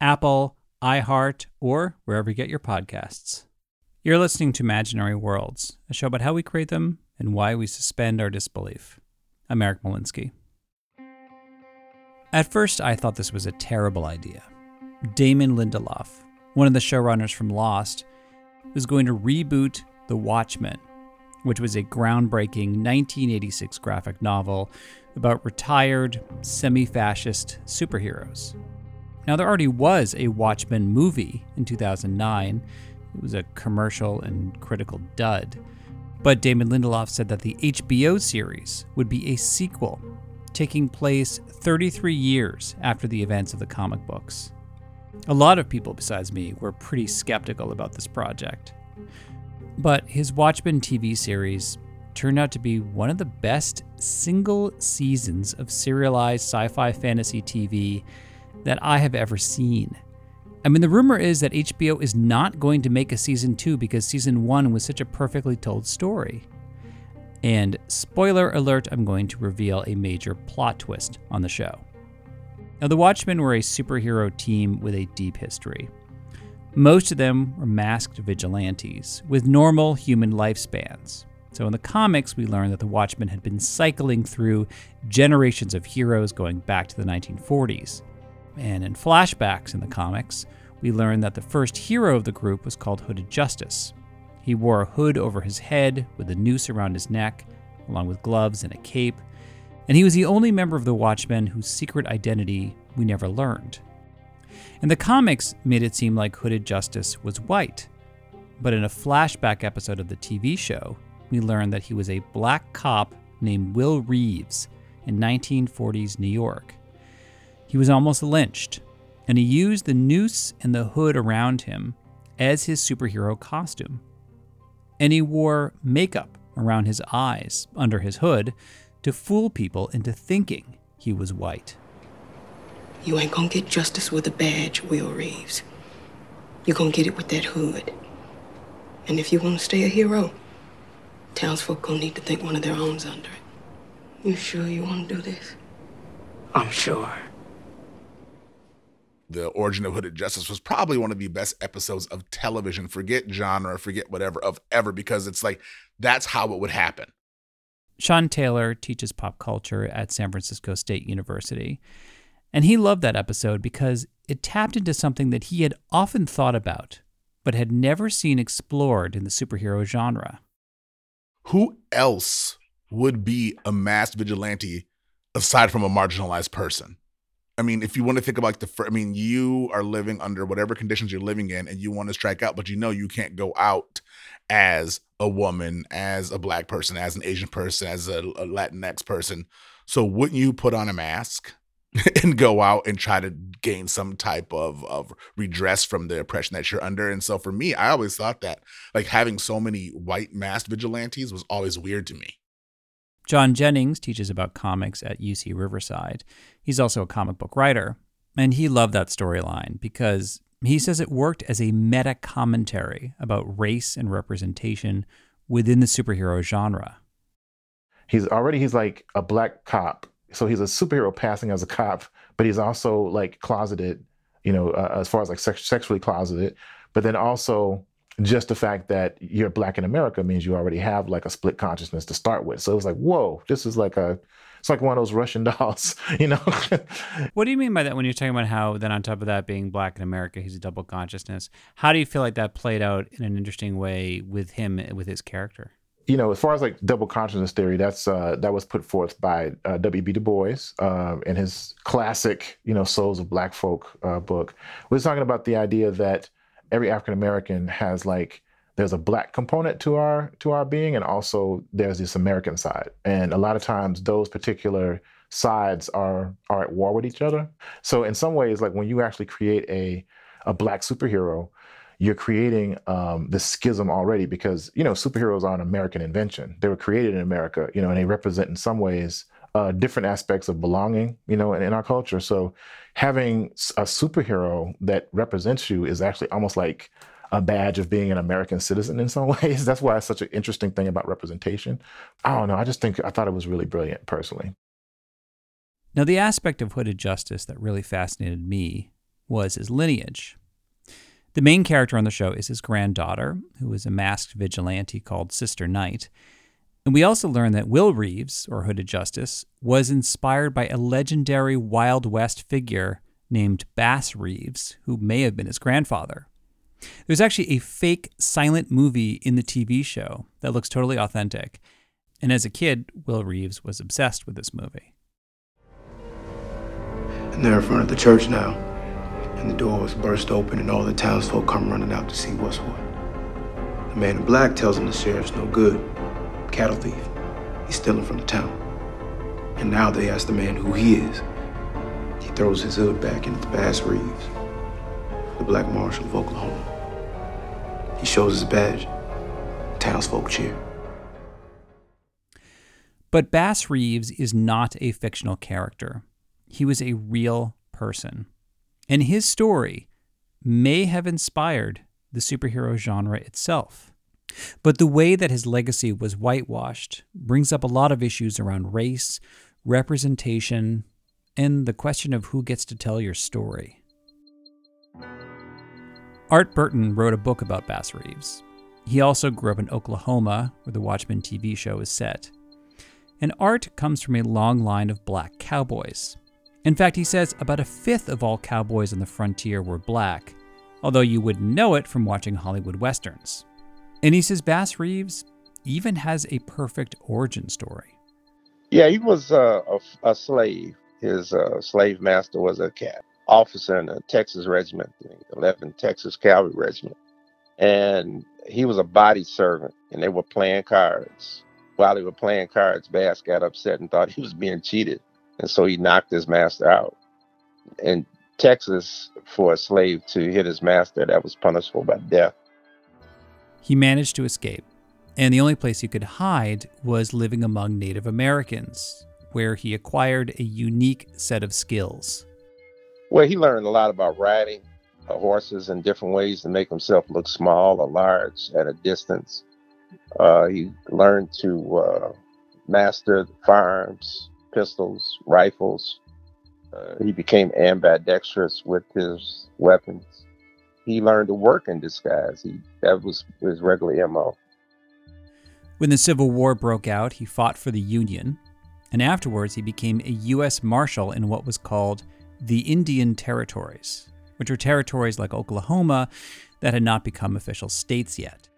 Apple, iHeart, or wherever you get your podcasts. You're listening to Imaginary Worlds, a show about how we create them and why we suspend our disbelief. I'm Eric Molinsky. At first, I thought this was a terrible idea. Damon Lindelof, one of the showrunners from Lost, was going to reboot The Watchmen, which was a groundbreaking 1986 graphic novel about retired, semi-fascist superheroes. Now, there already was a Watchmen movie in 2009. It was a commercial and critical dud. But Damon Lindelof said that the HBO series would be a sequel, taking place 33 years after the events of the comic books. A lot of people besides me were pretty skeptical about this project. But his Watchmen TV series turned out to be one of the best single seasons of serialized sci-fi fantasy TV that I have ever seen. I mean, the rumor is that HBO is not going to make a season 2 because season 1 was such a perfectly told story. And spoiler alert, I'm going to reveal a major plot twist on the show. Now, the Watchmen were a superhero team with a deep history. Most of them were masked vigilantes with normal human lifespans. So in the comics, we learned that the Watchmen had been cycling through generations of heroes going back to the 1940s. And in flashbacks in the comics, we learned that the first hero of the group was called Hooded Justice. He wore a hood over his head with a noose around his neck, along with gloves and a cape, and he was the only member of the Watchmen whose secret identity we never learned. And the comics made it seem like Hooded Justice was white, but in a flashback episode of the TV show, we learned that he was a black cop named Will Reeves in 1940s New York. He was almost lynched, and he used the noose and the hood around him as his superhero costume. And he wore makeup around his eyes under his hood to fool people into thinking he was white. You ain't gonna get justice with a badge, Will Reeves. You're gonna get it with that hood. And if you want to stay a hero, townsfolk gonna need to think one of their own's under it. You sure you want to do this? I'm sure. The origin of Hooded Justice was probably one of the best episodes of television, forget genre, forget whatever, of ever, because it's like, that's how it would happen. Sean Taylor teaches pop culture at San Francisco State University, and he loved that episode because it tapped into something that he had often thought about, but had never seen explored in the superhero genre. Who else would be a masked vigilante aside from a marginalized person? I mean, if you want to think about you are living under whatever conditions you're living in and you want to strike out, but you know you can't go out as a woman, as a black person, as an Asian person, as a Latinx person. So wouldn't you put on a mask and go out and try to gain some type of redress from the oppression that you're under? And so for me, I always thought that like having so many white masked vigilantes was always weird to me. John Jennings teaches about comics at UC Riverside. He's also a comic book writer, and he loved that storyline because he says it worked as a meta-commentary about race and representation within the superhero genre. He's like a black cop, so he's a superhero passing as a cop, but he's also like closeted, as far as like sexually closeted, but then also just the fact that you're black in America means you already have like a split consciousness to start with. So it was like, whoa, this is like a It's like one of those Russian dolls, you know? What do you mean by that when you're talking about how then on top of that being Black in America, he's a double consciousness? How do you feel like that played out in an interesting way with him, with his character? You know, as far as like double consciousness theory, that's that was put forth by W.B. Du Bois in his classic, you know, Souls of Black Folk book. We're talking about the idea that every African American has like, there's a Black component to our being, and also there's this American side. And a lot of times those particular sides are at war with each other. So in some ways, like when you actually create a Black superhero, you're creating this schism already because, you know, superheroes are an American invention. They were created in America, you know, and they represent in some ways different aspects of belonging, you know, in our culture. So having a superhero that represents you is actually almost like a badge of being an American citizen in some ways. That's why it's such an interesting thing about representation. I don't know. I thought it was really brilliant personally. Now, the aspect of Hooded Justice that really fascinated me was his lineage. The main character on the show is his granddaughter, who is a masked vigilante called Sister Knight. And we also learn that Will Reeves, or Hooded Justice, was inspired by a legendary Wild West figure named Bass Reeves, who may have been his grandfather. There's actually a fake silent movie in the TV show that looks totally authentic. And as a kid, Will Reeves was obsessed with this movie. And they're in front of the church now. And the door was burst open and all the townsfolk come running out to see what's what. The man in black tells him the sheriff's no good. Cattle thief. He's stealing from the town. And now they ask the man who he is. He throws his hood back into Bass Reeves, the Black Marshal of Oklahoma. He shows his badge. Townsfolk cheer. But Bass Reeves is not a fictional character. He was a real person. And his story may have inspired the superhero genre itself. But the way that his legacy was whitewashed brings up a lot of issues around race, representation, and the question of who gets to tell your story. Art Burton wrote a book about Bass Reeves. He also grew up in Oklahoma, where the Watchmen TV show is set. And Art comes from a long line of Black cowboys. In fact, he says about a fifth of all cowboys on the frontier were Black, although you wouldn't know it from watching Hollywood Westerns. And he says Bass Reeves even has a perfect origin story. Yeah, he was a slave. His slave master was a cat. Officer in a Texas regiment, the 11th Texas Cavalry Regiment. And he was a body servant, and they were playing cards. While they were playing cards, Bass got upset and thought he was being cheated. And so he knocked his master out. In Texas, for a slave to hit his master, that was punishable by death. He managed to escape, and the only place he could hide was living among Native Americans, where he acquired a unique set of skills. Well, he learned a lot about riding horses in different ways to make himself look small or large at a distance. He learned to master firearms, pistols, rifles. He became ambidextrous with his weapons. He learned to work in disguise. That was his regular MO. When the Civil War broke out, he fought for the Union, and afterwards he became a U.S. Marshal in what was called the Indian Territories, which were territories like Oklahoma that had not become official states yet.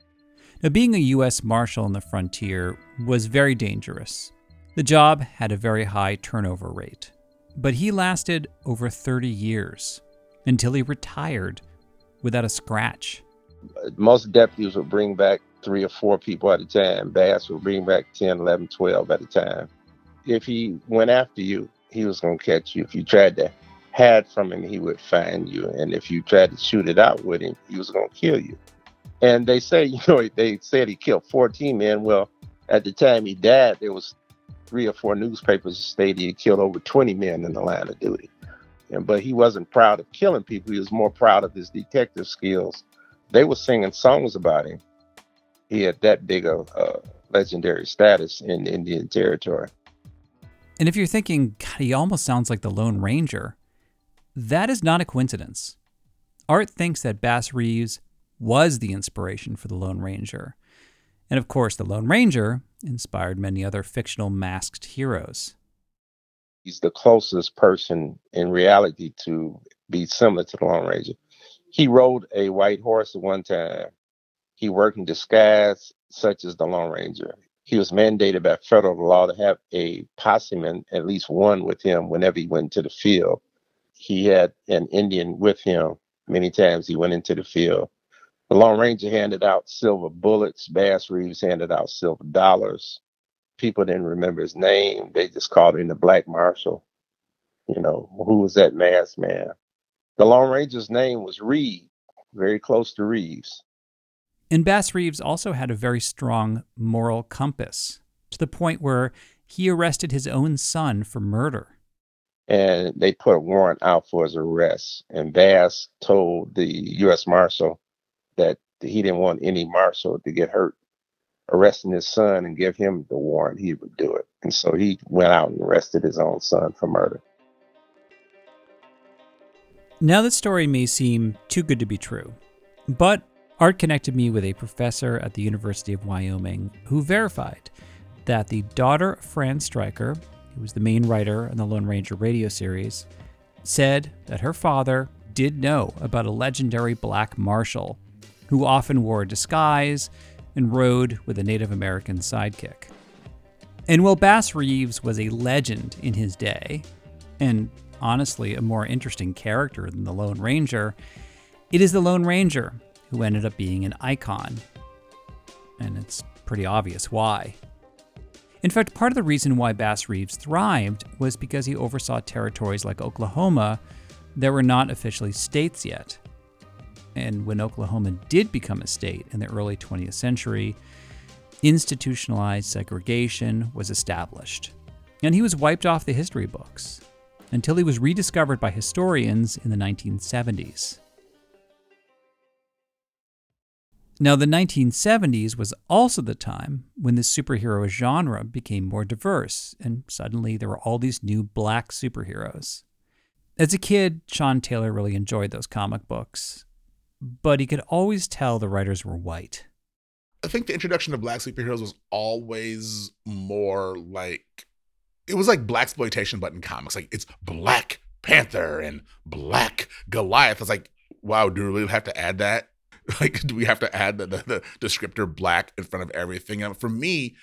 Now, being a U.S. Marshal on the frontier was very dangerous. The job had a very high turnover rate, but he lasted over 30 years until he retired without a scratch. Most deputies would bring back 3 or 4 people at a time. Bass would bring back 10, 11, 12 at a time. If he went after you, he was going to catch you. If you tried to had from him, he would find you. And if you tried to shoot it out with him, he was going to kill you. And they say, you know, they said he killed 14 men. Well, at the time he died, there was 3 or 4 newspapers that stated he killed over 20 men in the line of duty. But he wasn't proud of killing people. He was more proud of his detective skills. They were singing songs about him. He had that big of legendary status in Indian Territory. And if you're thinking, God, he almost sounds like the Lone Ranger, that is not a coincidence. Art thinks that Bass Reeves was the inspiration for the Lone Ranger. And of course, the Lone Ranger inspired many other fictional masked heroes. he's the closest person in reality to be similar to the Lone Ranger. He rode a white horse at one time. He worked in disguise, such as the Lone Ranger. He was mandated by federal law to have a posseman, at least one with him whenever he went to the field. He had an Indian with him many times he went into the field. The Lone Ranger handed out silver bullets. Bass Reeves handed out silver dollars. People didn't remember his name. They just called him the Black Marshal. You know, who was that masked man? The Lone Ranger's name was Reed, very close to Reeves. And Bass Reeves also had a very strong moral compass, to the point where he arrested his own son for murder. And they put a warrant out for his arrest. And Bass told the U.S. Marshal that he didn't want any marshal to get hurt arresting his son and give him the warrant, he would do it. And so he went out and arrested his own son for murder. Now, this story may seem too good to be true, but Art connected me with a professor at the University of Wyoming who verified that the daughter of Fran Striker, who was the main writer on the Lone Ranger radio series, said that her father did know about a legendary Black Marshal who often wore a disguise and rode with a Native American sidekick. And while Bass Reeves was a legend in his day, and honestly a more interesting character than the Lone Ranger, it is the Lone Ranger who ended up being an icon. And it's pretty obvious why. In fact, part of the reason why Bass Reeves thrived was because he oversaw territories like Oklahoma that were not officially states yet. And when Oklahoma did become a state in the early 20th century, institutionalized segregation was established, and he was wiped off the history books until he was rediscovered by historians in the 1970s. Now, the 1970s was also the time when the superhero genre became more diverse, and suddenly there were all these new Black superheroes. As a kid, Sean Taylor really enjoyed those comic books, but he could always tell the writers were white. I think the introduction of Black superheroes was always more like, it was like blaxploitation, but in comics. Like, it's Black Panther and Black Goliath. It's like, wow, do we really have to add that? Like, do we have to add the descriptor Black in front of everything? And for me,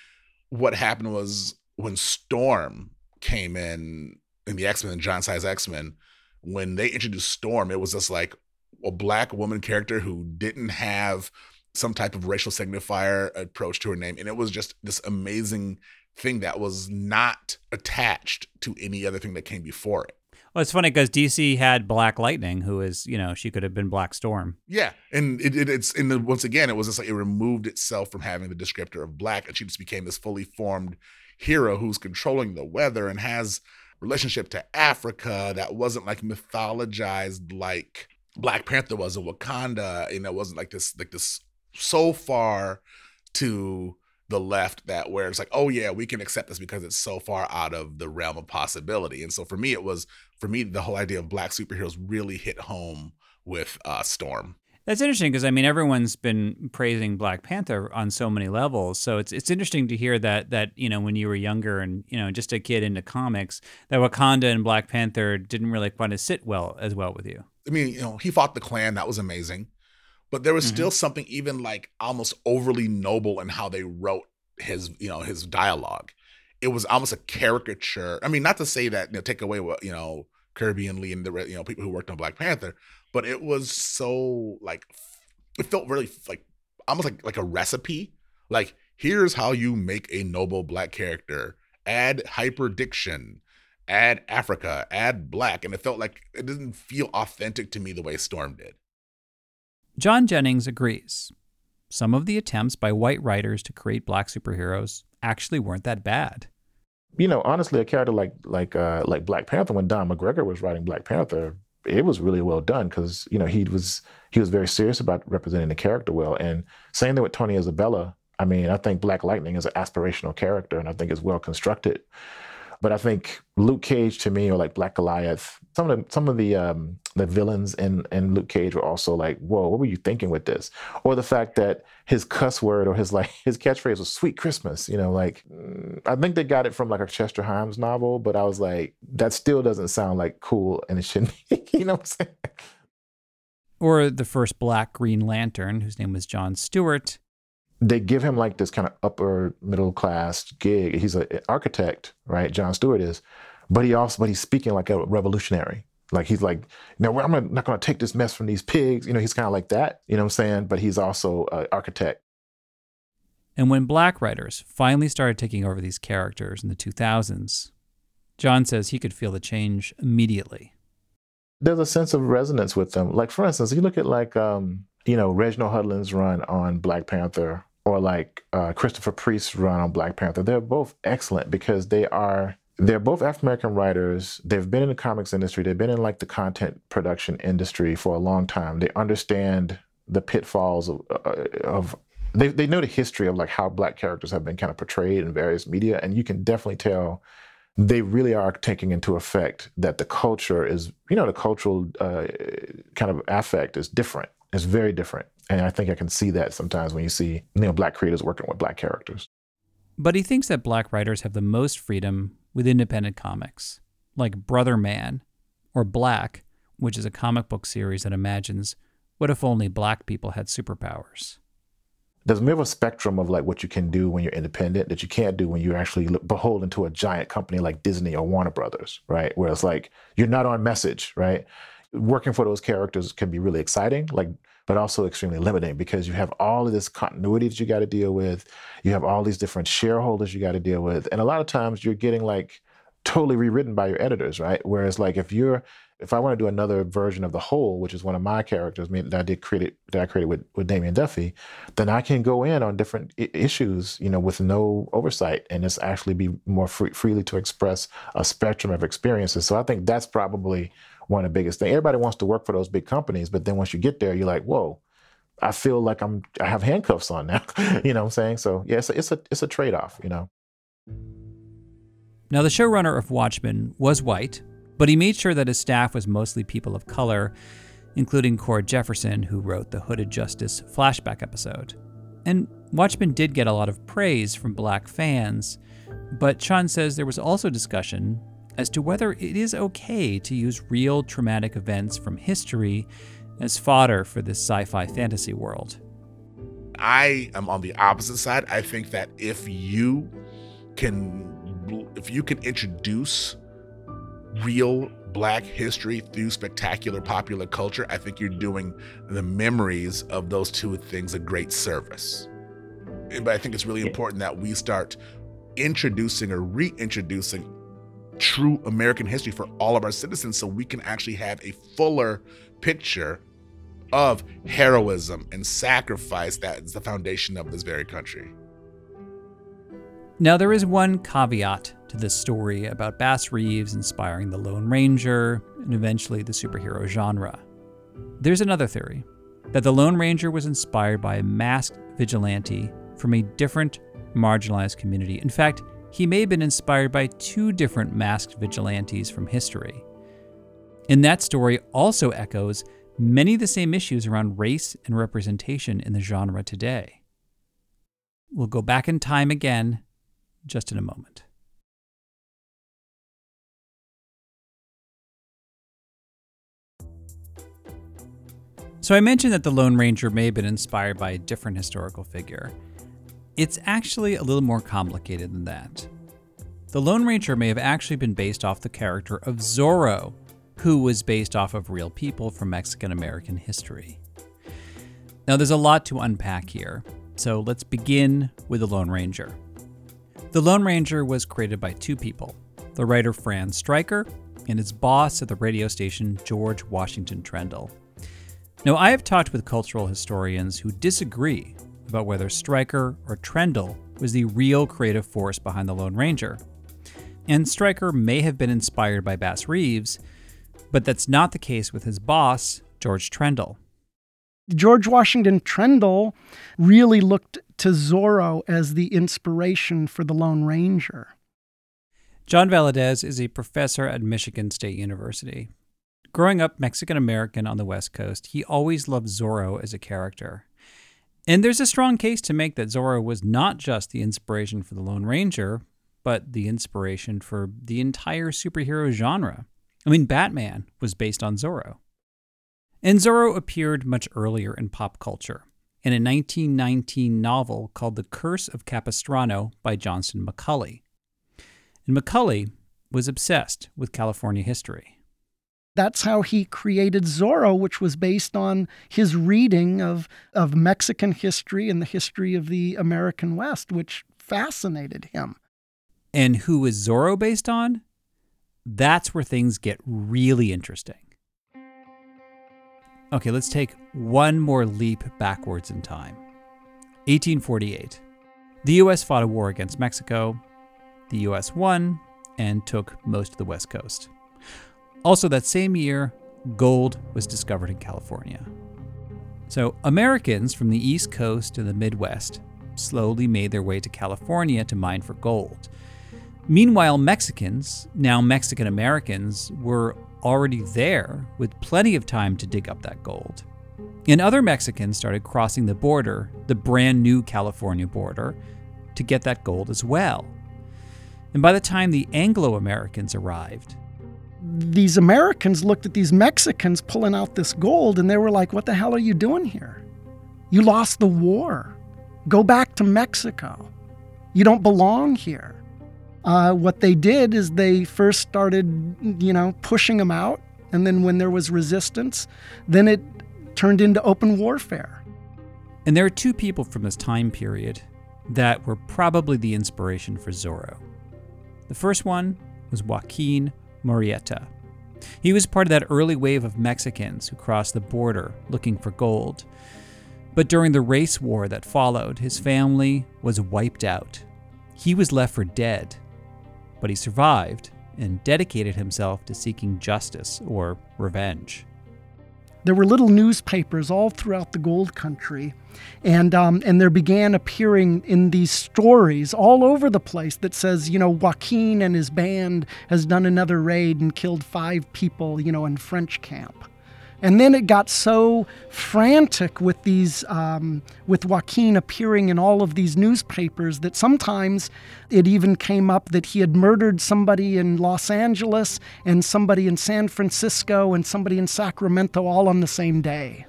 what happened was when Storm came in the X-Men, John Stewart X-Men, when they introduced Storm, it was just like, a Black woman character who didn't have some type of racial signifier approach to her name. And it was just this amazing thing that was not attached to any other thing that came before it. Well, it's funny because DC had Black Lightning, who is, you know, she could have been Black Storm. Yeah. And it's once again, it was just like it removed itself from having the descriptor of Black, and she just became this fully formed hero who's controlling the weather and has relationship to Africa that wasn't like mythologized like Black Panther was in Wakanda, and it wasn't like this so far to the left that where it's like, oh yeah, we can accept this because it's so far out of the realm of possibility. And so for me, the whole idea of Black superheroes really hit home with Storm. That's interesting because, I mean, everyone's been praising Black Panther on so many levels. So it's interesting to hear that, you know, when you were younger and, you know, just a kid into comics, that Wakanda and Black Panther didn't really quite sit well with you. I mean, you know, he fought the Klan. That was amazing. But there was still something even like almost overly noble in how they wrote his dialogue. It was almost a caricature. I mean, not to say that, you know, take away what, you know, Kirby and Lee and the, you know, people who worked on Black Panther, but it was so like, it felt really like almost like a recipe. Like, here's how you make a noble Black character. Add hyperdiction. Add Africa, add Black, and it felt like it didn't feel authentic to me the way Storm did. John Jennings agrees. Some of the attempts by white writers to create Black superheroes actually weren't that bad. You know, honestly, a character like Black Panther, when Don McGregor was writing Black Panther, it was really well done because, you know, he was very serious about representing the character well. And same thing with Tony Isabella. I mean, I think Black Lightning is an aspirational character, and I think it's well constructed. But I think Luke Cage to me, or like Black Goliath, some of the villains in Luke Cage were also like, whoa, what were you thinking with this? Or the fact that his cuss word or his catchphrase was "Sweet Christmas," you know, like I think they got it from like a Chester Himes novel, but I was like, that still doesn't sound like cool, and it shouldn't be, you know what I'm saying? Or the first Black Green Lantern, whose name was John Stewart. They give him like this kind of upper middle class gig. He's an architect, right? John Stewart is, but he's speaking like a revolutionary. Like he's like, no, I'm not going to take this mess from these pigs. You know, he's kind of like that, you know what I'm saying? But he's also an architect. And when Black writers finally started taking over these characters in the 2000s, John says he could feel the change immediately. There's a sense of resonance with them. Like, for instance, you look at like, you know, Reginald Hudlin's run on Black Panther, or like Christopher Priest's run on Black Panther. They're both excellent because they're both African-American writers. They've been in the comics industry. They've been in like the content production industry for a long time. They understand the pitfalls they know the history of like how Black characters have been kind of portrayed in various media. And you can definitely tell they really are taking into effect that the culture is, you know, the cultural kind of affect is different. It's very different. And I think I can see that sometimes when you see, you know, Black creators working with Black characters. But he thinks that Black writers have the most freedom with independent comics, like Brother Man or Black, which is a comic book series that imagines what if only Black people had superpowers. There's more of a spectrum of like what you can do when you're independent that you can't do when you're actually beholden to a giant company like Disney or Warner Brothers, right? Where it's like, you're not on message, right? Working for those characters can be really exciting, like, but also extremely limiting because you have all of this continuity that you got to deal with. You have all these different shareholders you got to deal with. And a lot of times you're getting like totally rewritten by your editors, right? Whereas like if I want to do another version of The Hole, which is one of my characters that I created with Damian Duffy, then I can go in on different issues, you know, with no oversight, and just actually be more freely to express a spectrum of experiences. So I think that's probably one of the biggest things. Everybody wants to work for those big companies, but then once you get there, you're like, whoa, I feel like I have handcuffs on now. You know what I'm saying? So yeah, it's a trade-off, you know. Now the showrunner of Watchmen was white, but he made sure that his staff was mostly people of color, including Cord Jefferson, who wrote the Hooded Justice flashback episode. And Watchmen did get a lot of praise from Black fans, but Sean says there was also discussion as to whether it is okay to use real traumatic events from history as fodder for this sci-fi fantasy world. I am on the opposite side. I think that if you can introduce real Black history through spectacular popular culture, I think you're doing the memories of those two things a great service. But I think it's really important that we start introducing or reintroducing true American history for all of our citizens so we can actually have a fuller picture of heroism and sacrifice that is the foundation of this very country. Now, there is one caveat to this story about Bass Reeves inspiring the Lone Ranger and eventually the superhero genre. There's another theory, that the Lone Ranger was inspired by a masked vigilante from a different marginalized community. In fact, he may have been inspired by two different masked vigilantes from history. And that story also echoes many of the same issues around race and representation in the genre today. We'll go back in time again, just in a moment. So I mentioned that the Lone Ranger may have been inspired by a different historical figure. It's actually a little more complicated than that. The Lone Ranger may have actually been based off the character of Zorro, who was based off of real people from Mexican-American history. Now, there's a lot to unpack here, so let's begin with the Lone Ranger. The Lone Ranger was created by two people, the writer Fran Striker and his boss at the radio station, George Washington Trendle. Now, I have talked with cultural historians who disagree about whether Striker or Trendle was the real creative force behind the Lone Ranger. And Striker may have been inspired by Bass Reeves, but that's not the case with his boss, George Trendle. George Washington Trendle really looked to Zorro as the inspiration for the Lone Ranger. John Valadez is a professor at Michigan State University. Growing up Mexican-American on the West Coast, he always loved Zorro as a character. And there's a strong case to make that Zorro was not just the inspiration for The Lone Ranger, but the inspiration for the entire superhero genre. I mean, Batman was based on Zorro. And Zorro appeared much earlier in pop culture, in a 1919 novel called The Curse of Capistrano by Johnston McCulley. And McCulley was obsessed with California history. That's how he created Zorro, which was based on his reading of Mexican history and the history of the American West, which fascinated him. And who is Zorro based on? That's where things get really interesting. Okay, let's take one more leap backwards in time. 1848. The U.S. fought a war against Mexico. The U.S. won and took most of the West Coast. Also, that same year, gold was discovered in California. So Americans from the East Coast and the Midwest slowly made their way to California to mine for gold. Meanwhile, Mexicans, now Mexican Americans, were already there with plenty of time to dig up that gold. And other Mexicans started crossing the border, the brand new California border, to get that gold as well. And by the time the Anglo-Americans arrived, these Americans looked at these Mexicans pulling out this gold and they were like, what the hell are you doing here? You lost the war. Go back to Mexico. You don't belong here. What they did is they first started, pushing them out. And then when there was resistance, then it turned into open warfare. And there are two people from this time period that were probably the inspiration for Zorro. The first one was Joaquin Murrieta. He was part of that early wave of Mexicans who crossed the border looking for gold. But during the race war that followed, his family was wiped out. He was left for dead, but he survived and dedicated himself to seeking justice or revenge. There were little newspapers all throughout the gold country, and there began appearing in these stories all over the place that says, Joaquin and his band has done another raid and killed 5 people, in French camp. And then it got so frantic with these, with Joaquin appearing in all of these newspapers that sometimes it even came up that he had murdered somebody in Los Angeles and somebody in San Francisco and somebody in Sacramento all on the same day.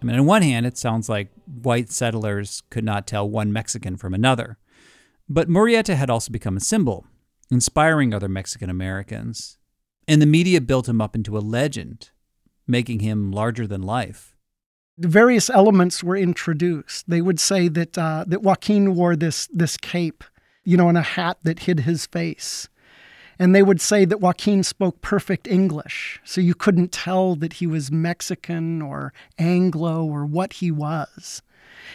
I mean, on one hand, it sounds like white settlers could not tell one Mexican from another. But Murrieta had also become a symbol, inspiring other Mexican Americans. And the media built him up into a legend, making him larger than life. The various elements were introduced. They would say that that Joaquin wore this cape, and a hat that hid his face. And they would say that Joaquin spoke perfect English, so you couldn't tell that he was Mexican or Anglo or what he was.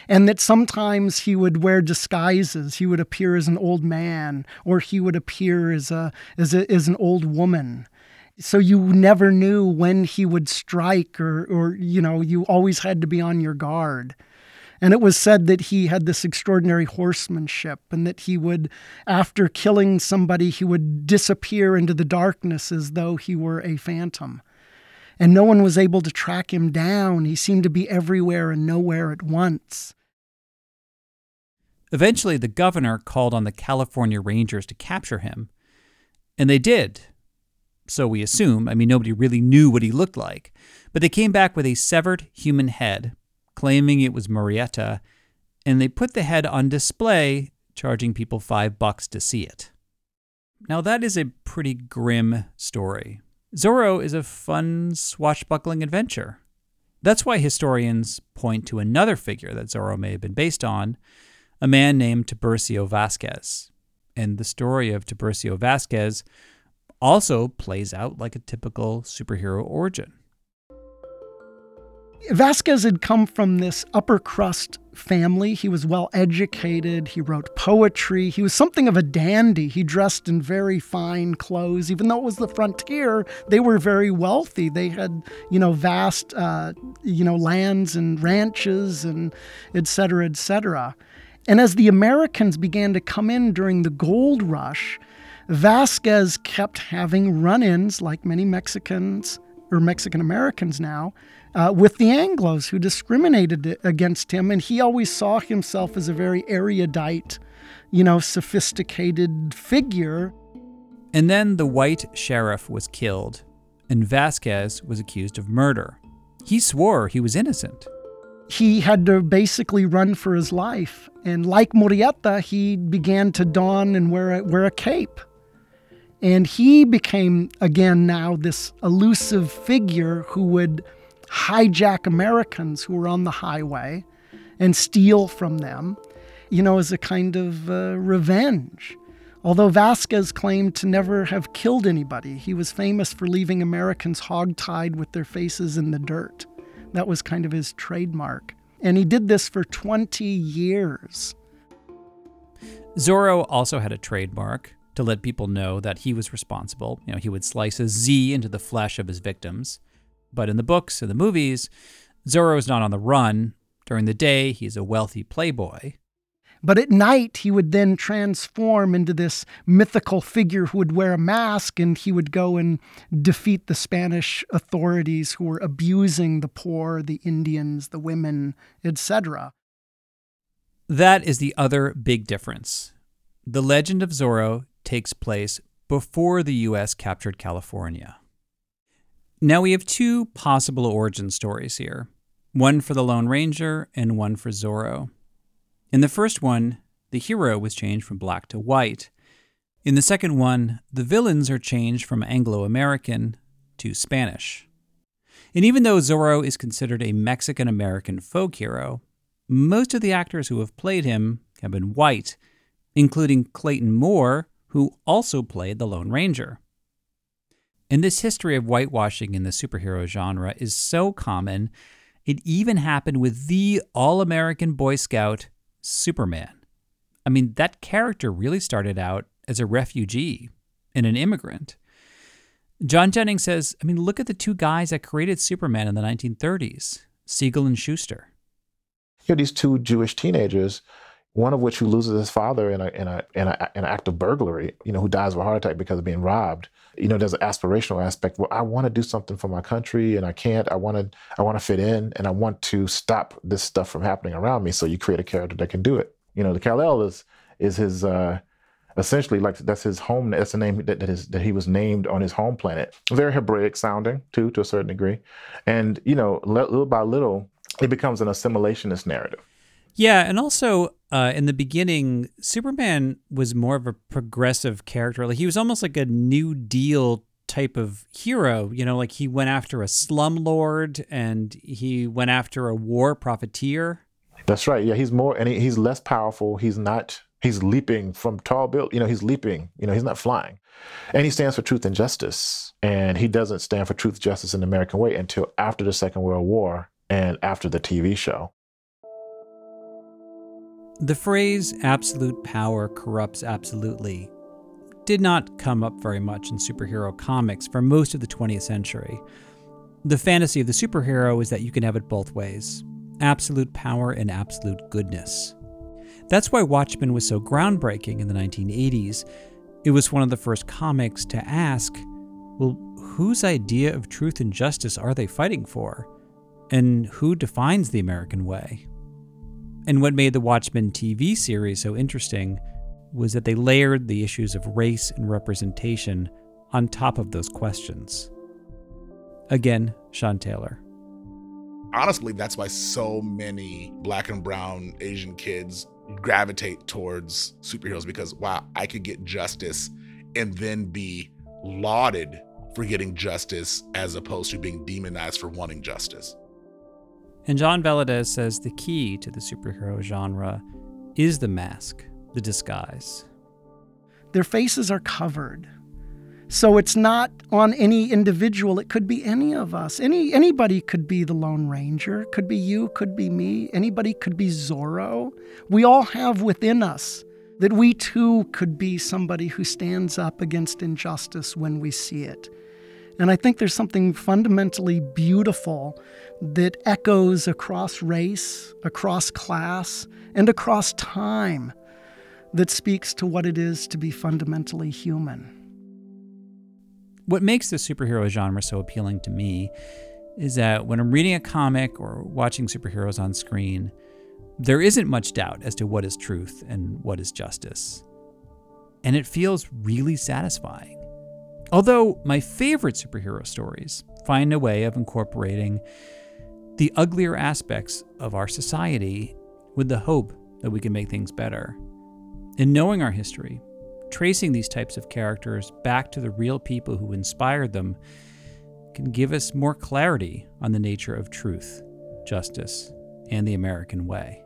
And that sometimes he would wear disguises. He would appear as an old man, or he would appear as an old woman. So you never knew when he would strike or you always had to be on your guard. And it was said that he had this extraordinary horsemanship and that he would, after killing somebody, he would disappear into the darkness as though he were a phantom. And no one was able to track him down. He seemed to be everywhere and nowhere at once. Eventually, the governor called on the California Rangers to capture him. And they did. So we assume. I mean, nobody really knew what he looked like. But they came back with a severed human head, claiming it was Murrieta, and they put the head on display, charging people $5 to see it. Now, that is a pretty grim story. Zorro is a fun, swashbuckling adventure. That's why historians point to another figure that Zorro may have been based on, a man named Tiburcio Vasquez. And the story of Tiburcio Vasquez also plays out like a typical superhero origin. Vasquez had come from this upper crust family. He was well educated. He wrote poetry. He was something of a dandy. He dressed in very fine clothes. Even though it was the frontier, they were very wealthy. They had, vast, lands and ranches and et cetera, et cetera. And as the Americans began to come in during the gold rush, Vasquez kept having run-ins, like many Mexicans or Mexican-Americans now, with the Anglos who discriminated against him. And he always saw himself as a very erudite, sophisticated figure. And then the white sheriff was killed, and Vasquez was accused of murder. He swore he was innocent. He had to basically run for his life. And like Murrieta, he began to don and wear a cape. And he became, again, now this elusive figure who would hijack Americans who were on the highway and steal from them, as a kind of revenge. Although Vasquez claimed to never have killed anybody, he was famous for leaving Americans hogtied with their faces in the dirt. That was kind of his trademark. And he did this for 20 years. Zorro also had a trademark to let people know that he was responsible. He would slice a Z into the flesh of his victims. But in the books and the movies, Zorro's not on the run. During the day, he's a wealthy playboy. But at night, he would then transform into this mythical figure who would wear a mask, and he would go and defeat the Spanish authorities who were abusing the poor, the Indians, the women, etc. That is the other big difference. The Legend of Zorro takes place before the U.S. captured California. Now we have two possible origin stories here, one for the Lone Ranger and one for Zorro. In the first one, the hero was changed from black to white. In the second one, the villains are changed from Anglo-American to Spanish. And even though Zorro is considered a Mexican-American folk hero, most of the actors who have played him have been white, including Clayton Moore, who also played the Lone Ranger. And this history of whitewashing in the superhero genre is so common, it even happened with the all-American Boy Scout, Superman. I mean, that character really started out as a refugee and an immigrant. John Jennings says, look at the two guys that created Superman in the 1930s, Siegel and Schuster. You know, these two Jewish teenagers, one of which who loses his father in an act of burglary, who dies of a heart attack because of being robbed. There's an aspirational aspect. Well, I want to do something for my country and I can't. I want to fit in and I want to stop this stuff from happening around me. So you create a character that can do it. The Kal-El is his essentially like that's his home. That's the name that he was named on his home planet. Very Hebraic sounding too, to a certain degree. And little by little, it becomes an assimilationist narrative. Yeah, and also in the beginning, Superman was more of a progressive character. Like he was almost like a New Deal type of hero. Like he went after a slumlord and he went after a war profiteer. That's right. Yeah, he's more and he's less powerful. He's leaping from tall build. He's leaping. He's not flying. And he stands for truth and justice. And he doesn't stand for truth, justice, and the American way until after the Second World War and after the TV show. The phrase absolute power corrupts absolutely did not come up very much in superhero comics for most of the 20th century. The fantasy of the superhero is that you can have it both ways, absolute power and absolute goodness. That's why Watchmen was so groundbreaking in the 1980s. It was one of the first comics to ask, well, whose idea of truth and justice are they fighting for? And who defines the American way? And what made the Watchmen TV series so interesting was that they layered the issues of race and representation on top of those questions. Again, Sean Taylor. Honestly, that's why so many black and brown Asian kids gravitate towards superheroes because, wow, I could get justice and then be lauded for getting justice as opposed to being demonized for wanting justice. And John Valadez says the key to the superhero genre is the mask, the disguise. Their faces are covered. So it's not on any individual. It could be any of us. Anybody could be the Lone Ranger. Could be you, could be me. Anybody could be Zorro. We all have within us that we too could be somebody who stands up against injustice when we see it. And I think there's something fundamentally beautiful that echoes across race, across class, and across time that speaks to what it is to be fundamentally human. What makes the superhero genre so appealing to me is that when I'm reading a comic or watching superheroes on screen, there isn't much doubt as to what is truth and what is justice. And it feels really satisfying. Although my favorite superhero stories find a way of incorporating the uglier aspects of our society with the hope that we can make things better. In knowing our history, tracing these types of characters back to the real people who inspired them can give us more clarity on the nature of truth, justice, and the American way.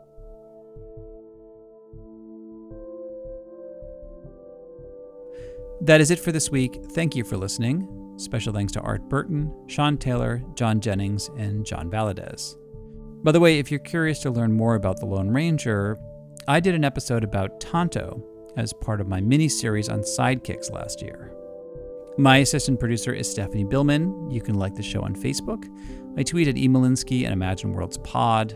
That is it for this week. Thank you for listening. Special thanks to Art Burton, Sean Taylor, John Jennings, and John Valadez. By the way, if you're curious to learn more about The Lone Ranger, I did an episode about Tonto as part of my mini-series on Sidekicks last year. My assistant producer is Stephanie Billman. You can like the show on Facebook. I tweet at E. Molinsky and Imagine Worlds Pod.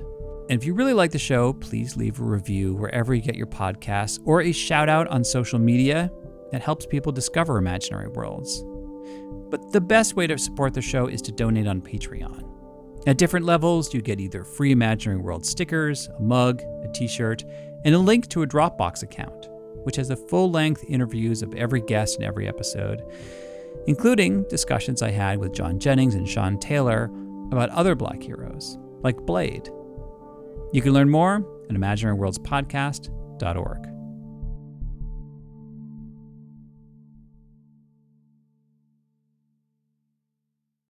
And if you really like the show, please leave a review wherever you get your podcasts or a shout out on social media. That helps people discover Imaginary Worlds. But the best way to support the show is to donate on Patreon. At different levels, you get either free Imaginary World stickers, a mug, a t-shirt, and a link to a Dropbox account, which has the full-length interviews of every guest in every episode, including discussions I had with John Jennings and Sean Taylor about other Black heroes, like Blade. You can learn more at imaginaryworldspodcast.org.